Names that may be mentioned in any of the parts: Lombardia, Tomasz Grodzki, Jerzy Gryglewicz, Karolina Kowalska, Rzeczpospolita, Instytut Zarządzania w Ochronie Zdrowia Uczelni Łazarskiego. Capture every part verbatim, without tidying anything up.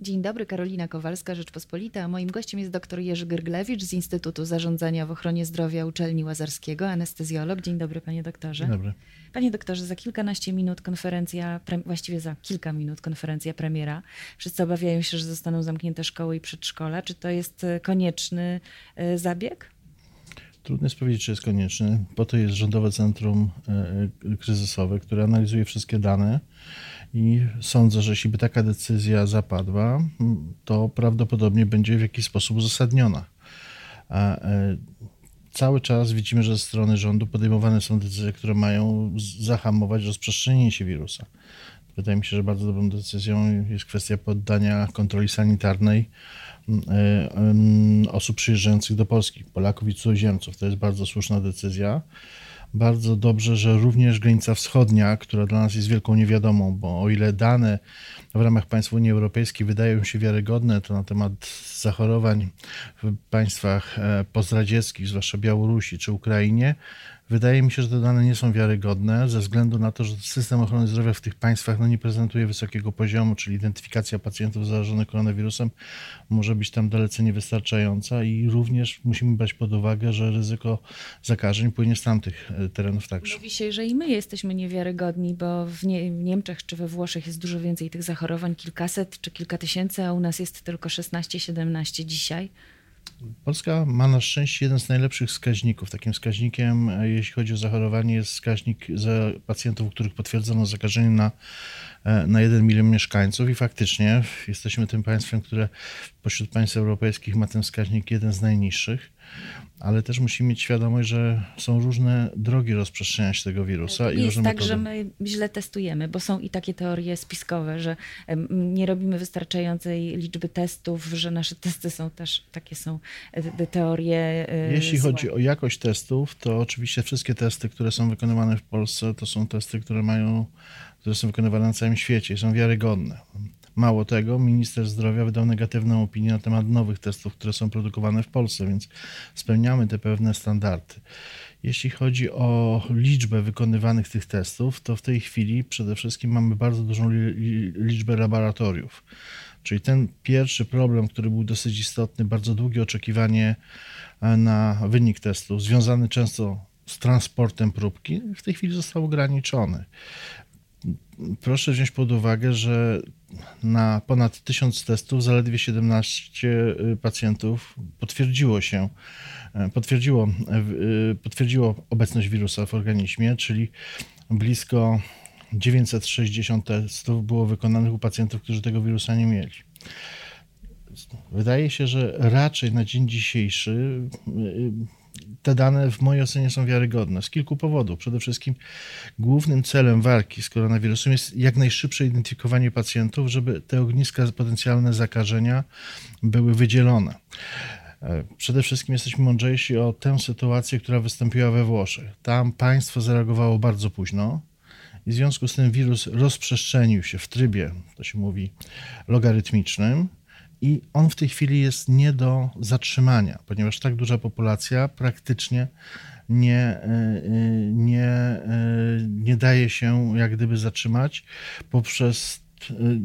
Dzień dobry, Karolina Kowalska, Rzeczpospolita, a moim gościem jest dr Jerzy Gryglewicz z Instytutu Zarządzania w Ochronie Zdrowia Uczelni Łazarskiego, anestezjolog. Dzień dobry, panie doktorze. Dzień dobry. Panie doktorze, za kilkanaście minut konferencja, właściwie za kilka minut konferencja premiera. Wszyscy obawiają się, że zostaną zamknięte szkoły i przedszkola. Czy to jest konieczny zabieg? Trudno jest powiedzieć, czy jest konieczny. Po to jest Rządowe Centrum Kryzysowe, które analizuje wszystkie dane i sądzę, że jeśli by taka decyzja zapadła, to prawdopodobnie będzie w jakiś sposób uzasadniona. A cały czas widzimy, że ze strony rządu podejmowane są decyzje, które mają zahamować rozprzestrzenienie się wirusa. Wydaje mi się, że bardzo dobrą decyzją jest kwestia poddania kontroli sanitarnej osób przyjeżdżających do Polski, Polaków i cudzoziemców. To jest bardzo słuszna decyzja. Bardzo dobrze, że również granica wschodnia, która dla nas jest wielką niewiadomą, bo o ile dane w ramach państw Unii Europejskiej wydają się wiarygodne, to na temat zachorowań w państwach postradzieckich, zwłaszcza Białorusi czy Ukrainie, wydaje mi się, że te dane nie są wiarygodne ze względu na to, że system ochrony zdrowia w tych państwach no, nie prezentuje wysokiego poziomu, czyli identyfikacja pacjentów zarażonych koronawirusem może być tam dalece niewystarczająca i również musimy brać pod uwagę, że ryzyko zakażeń płynie z tamtych terenów także. Mówi się, że i my jesteśmy niewiarygodni, bo w, nie- w Niemczech czy we Włoszech jest dużo więcej tych zachorowań, kilkaset czy kilka tysięcy, a u nas jest tylko szesnaście siedemnaście dzisiaj. Polska ma na szczęście jeden z najlepszych wskaźników. Takim wskaźnikiem, jeśli chodzi o zachorowanie, jest wskaźnik za pacjentów, u których potwierdzono zakażenie na, na jeden milion mieszkańców i faktycznie jesteśmy tym państwem, które pośród państw europejskich ma ten wskaźnik jeden z najniższych. Ale też musimy mieć świadomość, że są różne drogi rozprzestrzeniania się tego wirusa. I jest tak, metody. Że my źle testujemy, bo są i takie teorie spiskowe, że nie robimy wystarczającej liczby testów, że nasze testy są też, takie są teorie Jeśli złe. Chodzi o jakość testów, to oczywiście wszystkie testy, które są wykonywane w Polsce, to są testy, które mają, które są wykonywane na całym świecie i są wiarygodne. Mało tego, minister zdrowia wydał negatywną opinię na temat nowych testów, które są produkowane w Polsce, więc spełniamy te pewne standardy. Jeśli chodzi o liczbę wykonywanych tych testów, to w tej chwili przede wszystkim mamy bardzo dużą liczbę laboratoriów. Czyli ten pierwszy problem, który był dosyć istotny, bardzo długie oczekiwanie na wynik testów, związany często z transportem próbki, w tej chwili został ograniczony. Proszę wziąć pod uwagę, że na ponad tysiąc testów zaledwie siedemnaście pacjentów potwierdziło się, potwierdziło, potwierdziło obecność wirusa w organizmie, czyli blisko dziewięćset sześćdziesiąt testów było wykonanych u pacjentów, którzy tego wirusa nie mieli. Wydaje się, że raczej na dzień dzisiejszy te dane w mojej ocenie są wiarygodne z kilku powodów. Przede wszystkim głównym celem walki z koronawirusem jest jak najszybsze identyfikowanie pacjentów, żeby te ogniska potencjalne zakażenia były wydzielone. Przede wszystkim jesteśmy mądrzejsi o tę sytuację, która wystąpiła we Włoszech. Tam państwo zareagowało bardzo późno i w związku z tym wirus rozprzestrzenił się w trybie, to się mówi, logarytmicznym. I on w tej chwili jest nie do zatrzymania, ponieważ tak duża populacja praktycznie nie, nie, nie daje się jak gdyby zatrzymać poprzez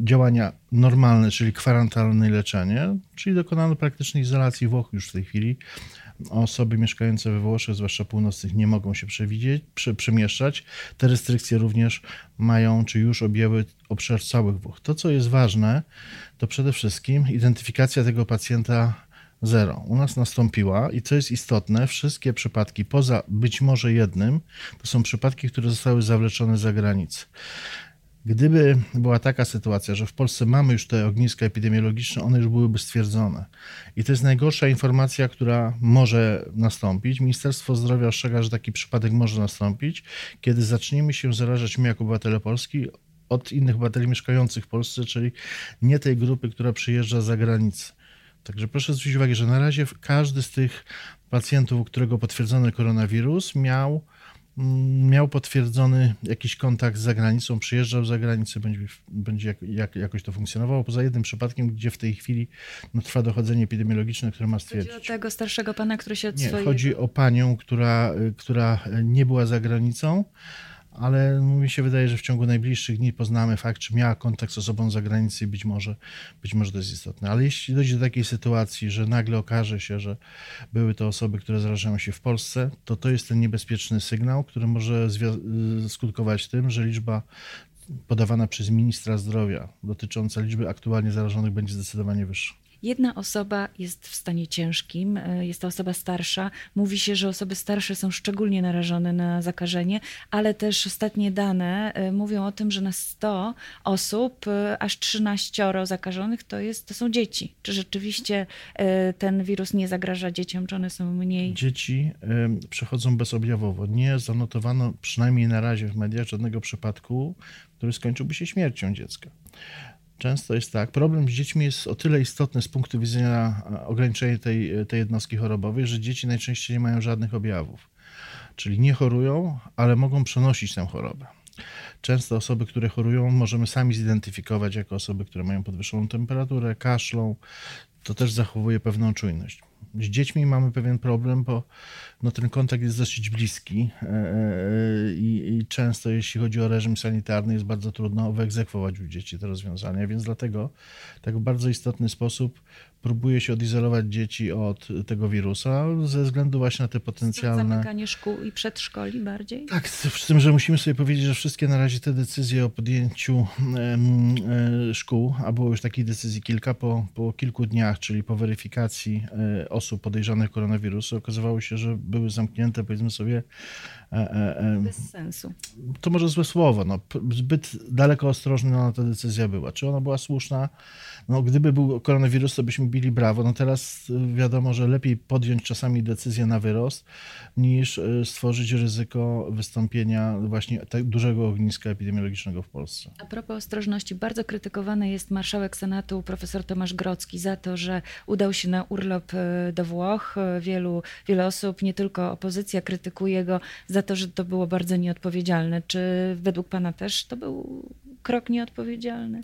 działania normalne, czyli kwarantanny i leczenie, czyli dokonano praktycznej izolacji Włoch już w tej chwili. Osoby mieszkające we Włoszech, zwłaszcza północnych, nie mogą się przemieszczać. Te restrykcje również mają, czy już objęły obszar całych Włoch. To, co jest ważne, to przede wszystkim identyfikacja tego pacjenta zero. U nas nastąpiła i co jest istotne, wszystkie przypadki, poza być może jednym, to są przypadki, które zostały zawleczone za granicę. Gdyby była taka sytuacja, że w Polsce mamy już te ogniska epidemiologiczne, one już byłyby stwierdzone. I to jest najgorsza informacja, która może nastąpić. Ministerstwo Zdrowia ostrzega, że taki przypadek może nastąpić, kiedy zaczniemy się zarażać my jako obywatele Polski od innych obywateli mieszkających w Polsce, czyli nie tej grupy, która przyjeżdża za granicę. Także proszę zwrócić uwagę, że na razie każdy z tych pacjentów, u którego potwierdzony koronawirus miał miał potwierdzony jakiś kontakt z zagranicą, przyjeżdżał za granicę, będzie, będzie jak, jak, jakoś to funkcjonowało, poza jednym przypadkiem, gdzie w tej chwili no, trwa dochodzenie epidemiologiczne, które ma stwierdzić. Chodzi o tego starszego pana, który się od Nie, swojej... Chodzi o panią, która, która nie była za granicą, ale mi się wydaje, że w ciągu najbliższych dni poznamy fakt, czy miała kontakt z osobą z zagranicy i być może, być może to jest istotne. Ale jeśli dojdzie do takiej sytuacji, że nagle okaże się, że były to osoby, które zarażają się w Polsce, to to jest ten niebezpieczny sygnał, który może zwia- skutkować tym, że liczba podawana przez ministra zdrowia dotycząca liczby aktualnie zarażonych będzie zdecydowanie wyższa. Jedna osoba jest w stanie ciężkim, jest to osoba starsza. Mówi się, że osoby starsze są szczególnie narażone na zakażenie, ale też ostatnie dane mówią o tym, że na sto osób aż trzynaście zakażonych to, jest, to są dzieci. Czy rzeczywiście ten wirus nie zagraża dzieciom, czy one są mniej? Dzieci przechodzą bezobjawowo. Nie zanotowano, przynajmniej na razie w mediach, żadnego przypadku, który skończyłby się śmiercią dziecka. Często jest tak. Problem z dziećmi jest o tyle istotny z punktu widzenia ograniczenia tej, tej jednostki chorobowej, że dzieci najczęściej nie mają żadnych objawów. Czyli nie chorują, ale mogą przenosić tę chorobę. Często osoby, które chorują, możemy sami zidentyfikować jako osoby, które mają podwyższoną temperaturę, kaszlą. To też zachowuje pewną czujność. Z dziećmi mamy pewien problem, bo no, ten kontakt jest dosyć bliski i, i często jeśli chodzi o reżim sanitarny jest bardzo trudno wyegzekwować u dzieci te rozwiązania, więc dlatego tak w bardzo istotny sposób próbuje się odizolować dzieci od tego wirusa ze względu właśnie na te potencjalne... Zamykanie szkół i przedszkoli bardziej? Tak, z tym, że musimy sobie powiedzieć, że wszystkie na razie te decyzje o podjęciu szkół, a było już takich decyzji kilka, po, po kilku dniach, czyli po weryfikacji osób podejrzanych koronawirusu, okazywało się, że były zamknięte, powiedzmy sobie... Bez sensu. To może złe słowo, no, zbyt daleko ostrożna ta decyzja była. Czy ona była słuszna? No, gdyby był koronawirus, to byśmy bili brawo. No teraz wiadomo, że lepiej podjąć czasami decyzję na wyrost, niż stworzyć ryzyko wystąpienia właśnie tak dużego ogniska epidemiologicznego w Polsce. A propos ostrożności, bardzo krytykowany jest marszałek Senatu profesor Tomasz Grodzki za to, że udał się na urlop do Włoch. Wielu, wiele osób, nie tylko opozycja, krytykuje go za to, że to było bardzo nieodpowiedzialne. Czy według pana też to był krok nieodpowiedzialny?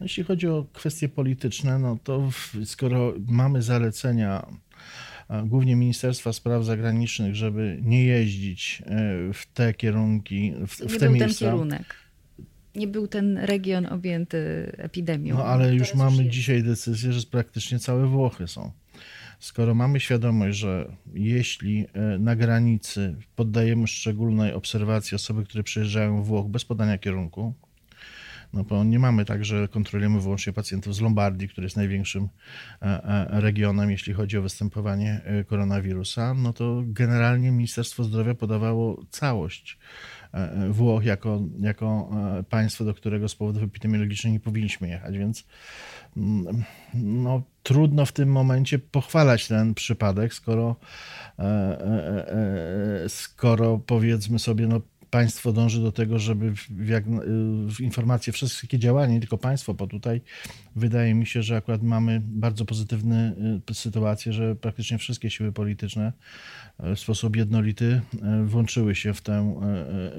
Jeśli chodzi o kwestie polityczne, no to skoro mamy zalecenia głównie Ministerstwa Spraw Zagranicznych, żeby nie jeździć w te kierunki, w, w te miejsca... Kierunek. Nie był ten region objęty epidemią. No ale już mamy już dzisiaj decyzję, że praktycznie całe Włochy są. Skoro mamy świadomość, że jeśli na granicy poddajemy szczególnej obserwacji osoby, które przyjeżdżają w Włoch bez podania kierunku, no bo nie mamy tak, że kontrolujemy wyłącznie pacjentów z Lombardii, który jest największym regionem, jeśli chodzi o występowanie koronawirusa, no to generalnie Ministerstwo Zdrowia podawało całość Włoch jako, jako państwo, do którego z powodów epidemiologicznych nie powinniśmy jechać, więc no, trudno w tym momencie pochwalać ten przypadek, skoro, skoro powiedzmy sobie, no państwo dąży do tego, żeby w, jak, w informacje, wszystkie działania, nie tylko państwo, bo tutaj wydaje mi się, że akurat mamy bardzo pozytywną sytuację, że praktycznie wszystkie siły polityczne w sposób jednolity włączyły się w tę,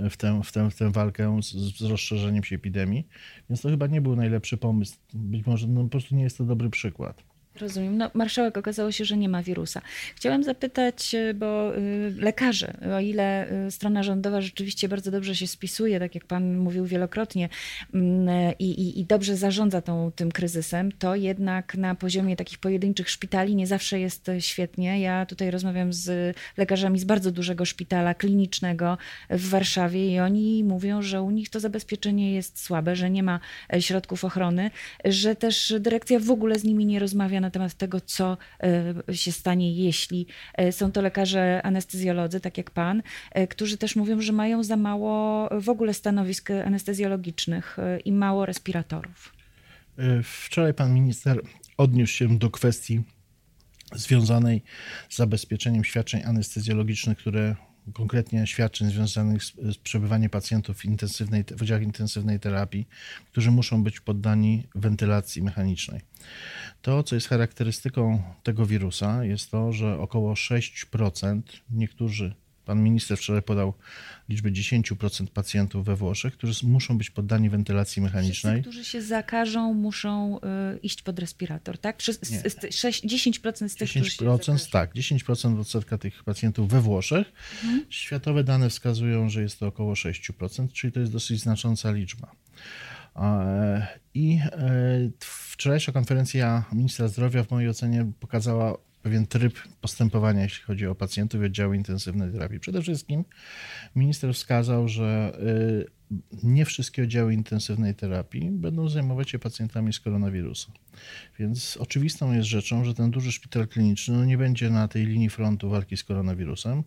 w tę, w tę, w tę walkę z, z rozszerzeniem się epidemii, więc to chyba nie był najlepszy pomysł. Być może no, po prostu nie jest to dobry przykład. Rozumiem. No, marszałek, okazało się, że nie ma wirusa. Chciałam zapytać, bo lekarze, o ile strona rządowa rzeczywiście bardzo dobrze się spisuje, tak jak pan mówił wielokrotnie, i, i, i dobrze zarządza tą, tym kryzysem, to jednak na poziomie takich pojedynczych szpitali nie zawsze jest świetnie. Ja tutaj rozmawiam z lekarzami z bardzo dużego szpitala klinicznego w Warszawie i oni mówią, że u nich to zabezpieczenie jest słabe, że nie ma środków ochrony, że też dyrekcja w ogóle z nimi nie rozmawia na temat tego, co się stanie, jeśli są to lekarze anestezjolodzy, tak jak pan, którzy też mówią, że mają za mało w ogóle stanowisk anestezjologicznych i mało respiratorów. Wczoraj pan minister odniósł się do kwestii związanej z zabezpieczeniem świadczeń anestezjologicznych, które konkretnie świadczeń związanych z, z przebywaniem pacjentów w, intensywnej, w oddziałach intensywnej terapii, którzy muszą być poddani wentylacji mechanicznej. To, co jest charakterystyką tego wirusa, jest to, że około sześć procent, niektórzy Pan minister wczoraj podał liczbę dziesięć procent pacjentów we Włoszech, którzy muszą być poddani wentylacji mechanicznej. Wszyscy, którzy się zakażą, muszą y, iść pod respirator, tak? Przez, sześć, dziesięć procent z tych, dziesięć procent, tak, dziesięć procent odsetka tych pacjentów we Włoszech. Mhm. Światowe dane wskazują, że jest to około sześć procent, czyli to jest dosyć znacząca liczba. I wczorajsza konferencja ministra zdrowia w mojej ocenie pokazała pewien tryb postępowania, jeśli chodzi o pacjentów i oddziały intensywnej terapii. Przede wszystkim minister wskazał, że nie wszystkie oddziały intensywnej terapii będą zajmować się pacjentami z koronawirusa. Więc oczywistą jest rzeczą, że ten duży szpital kliniczny no nie będzie na tej linii frontu walki z koronawirusem,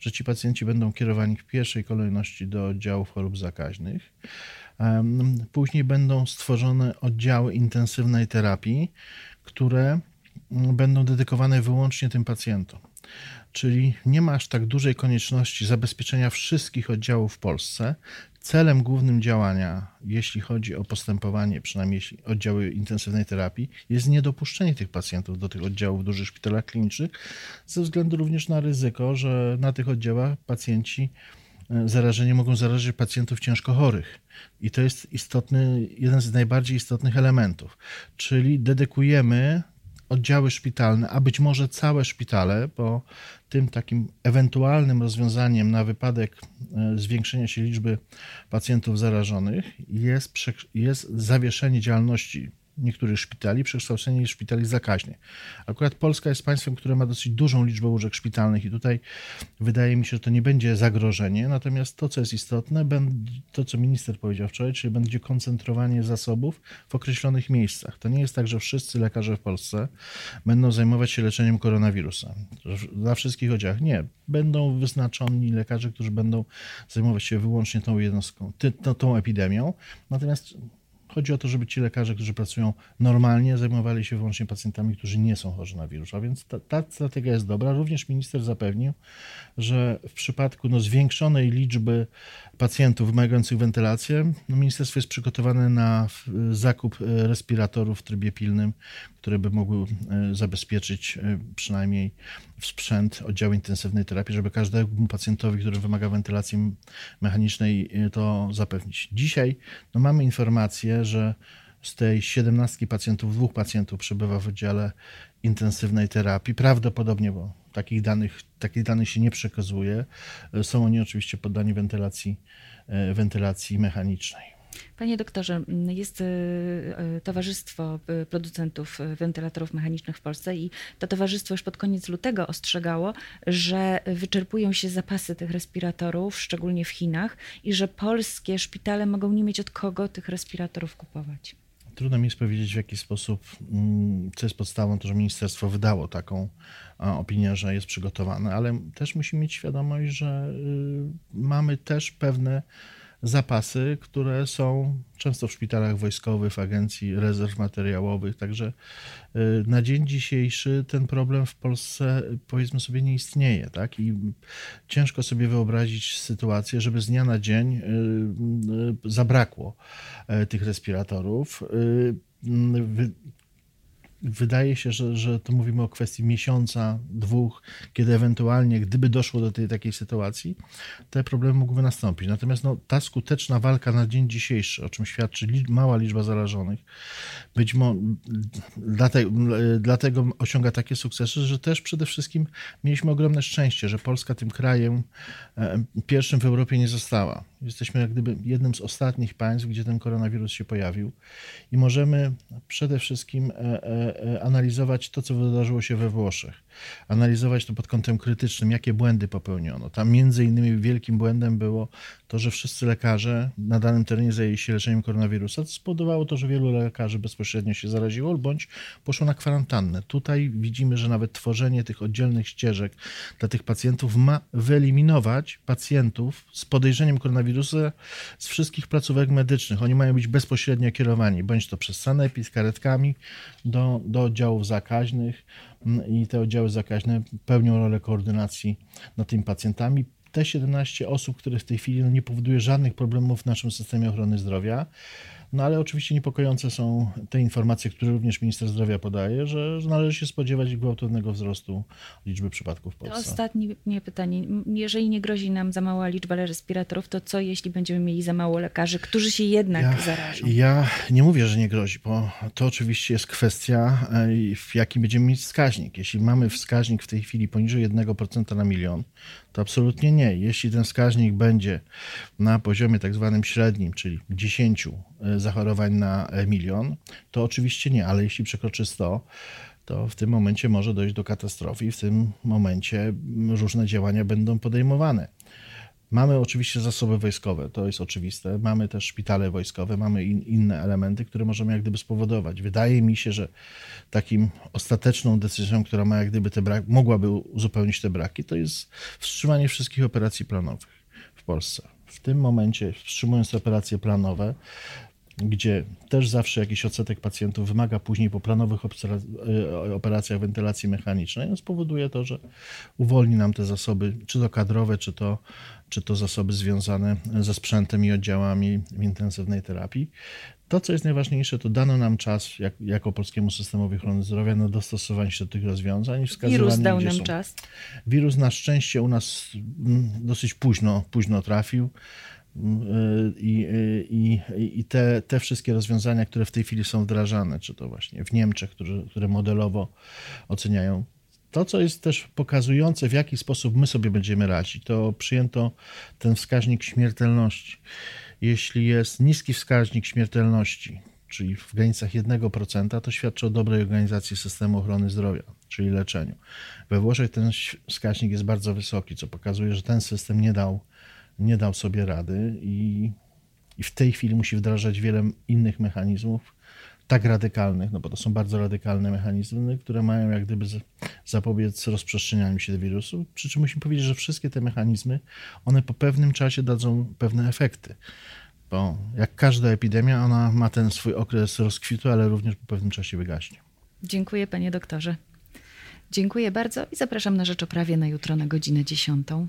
że ci pacjenci będą kierowani w pierwszej kolejności do oddziałów chorób zakaźnych. Później będą stworzone oddziały intensywnej terapii, które będą dedykowane wyłącznie tym pacjentom. Czyli nie ma aż tak dużej konieczności zabezpieczenia wszystkich oddziałów w Polsce. Celem głównym działania, jeśli chodzi o postępowanie, przynajmniej jeśli oddziały intensywnej terapii, jest niedopuszczenie tych pacjentów do tych oddziałów w dużych szpitalach klinicznych, ze względu również na ryzyko, że na tych oddziałach pacjenci zarażeni mogą zarazić pacjentów ciężko chorych. I to jest istotny, jeden z najbardziej istotnych elementów. Czyli dedykujemy oddziały szpitalne, a być może całe szpitale, bo tym takim ewentualnym rozwiązaniem na wypadek zwiększenia się liczby pacjentów zarażonych jest, jest zawieszenie działalności niektórych szpitali, przekształcenie szpitali zakaźnych. Akurat Polska jest państwem, które ma dosyć dużą liczbę łóżek szpitalnych i tutaj wydaje mi się, że to nie będzie zagrożenie, natomiast to, co jest istotne, to, co minister powiedział wczoraj, czyli będzie koncentrowanie zasobów w określonych miejscach. To nie jest tak, że wszyscy lekarze w Polsce będą zajmować się leczeniem koronawirusa. Dla wszystkich oddziałach nie. Będą wyznaczeni lekarze, którzy będą zajmować się wyłącznie tą jednostką, tą, tą epidemią, natomiast chodzi o to, żeby ci lekarze, którzy pracują normalnie, zajmowali się wyłącznie pacjentami, którzy nie są chorzy na wirusa, więc ta, ta strategia jest dobra. Również minister zapewnił, że w przypadku no, zwiększonej liczby pacjentów wymagających wentylację, no, ministerstwo jest przygotowane na zakup respiratorów w trybie pilnym, które by mogły zabezpieczyć przynajmniej w sprzęt oddziału intensywnej terapii, żeby każdemu pacjentowi, który wymaga wentylacji mechanicznej, to zapewnić. Dzisiaj no, mamy informację, że z tej siedemnastu pacjentów, dwóch pacjentów przebywa w oddziale intensywnej terapii. Prawdopodobnie, bo takich danych, takich danych się nie przekazuje. Są oni oczywiście poddani wentylacji, wentylacji mechanicznej. Panie doktorze, jest Towarzystwo Producentów Wentylatorów Mechanicznych w Polsce i to towarzystwo już pod koniec lutego ostrzegało, że wyczerpują się zapasy tych respiratorów, szczególnie w Chinach, i że polskie szpitale mogą nie mieć od kogo tych respiratorów kupować. Trudno mi jest powiedzieć, w jaki sposób, co jest podstawą, to, że ministerstwo wydało taką opinię, że jest przygotowane, ale też musimy mieć świadomość, że mamy też pewne zapasy, które są często w szpitalach wojskowych, w Agencji Rezerw Materiałowych, także na dzień dzisiejszy ten problem w Polsce, powiedzmy sobie, nie istnieje, tak? I ciężko sobie wyobrazić sytuację, żeby z dnia na dzień zabrakło tych respiratorów. Wydaje się, że, że to mówimy o kwestii miesiąca, dwóch, kiedy ewentualnie, gdyby doszło do tej takiej sytuacji, te problemy mogłyby nastąpić. Natomiast no, ta skuteczna walka na dzień dzisiejszy, o czym świadczy liczb, mała liczba zarażonych, być może dlatego, dlatego osiąga takie sukcesy, że też przede wszystkim mieliśmy ogromne szczęście, że Polska tym krajem pierwszym w Europie nie została. Jesteśmy jak gdyby jednym z ostatnich państw, gdzie ten koronawirus się pojawił i możemy przede wszystkim analizować to, co wydarzyło się we Włoszech. Analizować to pod kątem krytycznym, jakie błędy popełniono. Tam między innymi wielkim błędem było to, że wszyscy lekarze na danym terenie zajęli się leczeniem koronawirusa, co spowodowało to, że wielu lekarzy bezpośrednio się zaraziło bądź poszło na kwarantannę. Tutaj widzimy, że nawet tworzenie tych oddzielnych ścieżek dla tych pacjentów ma wyeliminować pacjentów z podejrzeniem koronawirusa z wszystkich placówek medycznych. Oni mają być bezpośrednio kierowani, bądź to przez sanepid, karetkami do, do oddziałów zakaźnych. I te oddziały zakaźne pełnią rolę koordynacji nad tymi pacjentami. Te siedemnaście osób, które w tej chwili nie powoduje żadnych problemów w naszym systemie ochrony zdrowia, No ale oczywiście niepokojące są te informacje, które również minister zdrowia podaje, że należy się spodziewać gwałtownego wzrostu liczby przypadków w Polsce. Ostatnie pytanie. Jeżeli nie grozi nam za mała liczba respiratorów, to co jeśli będziemy mieli za mało lekarzy, którzy się jednak ja, zarażą? Ja nie mówię, że nie grozi, bo to oczywiście jest kwestia, w jaki będziemy mieć wskaźnik. Jeśli mamy wskaźnik w tej chwili poniżej jednego procenta na milion, to absolutnie nie. Jeśli ten wskaźnik będzie na poziomie tak zwanym średnim, czyli dziesięć zachorowań na milion, to oczywiście nie, ale jeśli przekroczy sto, to w tym momencie może dojść do katastrofy i w tym momencie różne działania będą podejmowane. Mamy oczywiście zasoby wojskowe, to jest oczywiste. Mamy też szpitale wojskowe, mamy in, inne elementy, które możemy jak gdyby spowodować. Wydaje mi się, że takim ostateczną decyzją, która ma jak gdyby te braki, mogłaby uzupełnić te braki, to jest wstrzymanie wszystkich operacji planowych w Polsce. W tym momencie, wstrzymując operacje planowe, gdzie też zawsze jakiś odsetek pacjentów wymaga później po planowych operacjach wentylacji mechanicznej, no spowoduje to, że uwolni nam te zasoby, czy to kadrowe, czy to, czy to zasoby związane ze sprzętem i oddziałami w intensywnej terapii. To, co jest najważniejsze, to dano nam czas jak, jako polskiemu systemowi ochrony zdrowia na dostosowanie się do tych rozwiązań i wskazywanie, Wirus dał nam są. czas. Wirus na szczęście u nas dosyć późno, późno trafił. I, i, i te, te wszystkie rozwiązania, które w tej chwili są wdrażane, czy to właśnie w Niemczech, które, które modelowo oceniają. To, co jest też pokazujące, w jaki sposób my sobie będziemy radzić, to przyjęto ten wskaźnik śmiertelności. Jeśli jest niski wskaźnik śmiertelności, czyli w granicach jednego procenta, to świadczy o dobrej organizacji systemu ochrony zdrowia, czyli leczeniu. We Włoszech ten wskaźnik jest bardzo wysoki, co pokazuje, że ten system nie dał nie dał sobie rady i, i w tej chwili musi wdrażać wiele innych mechanizmów, tak radykalnych, no bo to są bardzo radykalne mechanizmy, które mają jak gdyby zapobiec rozprzestrzenianiu się wirusu. Przy czym musimy powiedzieć, że wszystkie te mechanizmy, one po pewnym czasie dadzą pewne efekty, bo jak każda epidemia, ona ma ten swój okres rozkwitu, ale również po pewnym czasie wygaśnie. Dziękuję panie doktorze. Dziękuję bardzo i zapraszam na Rzecz o Prawie na jutro na godzinę dziesiątą.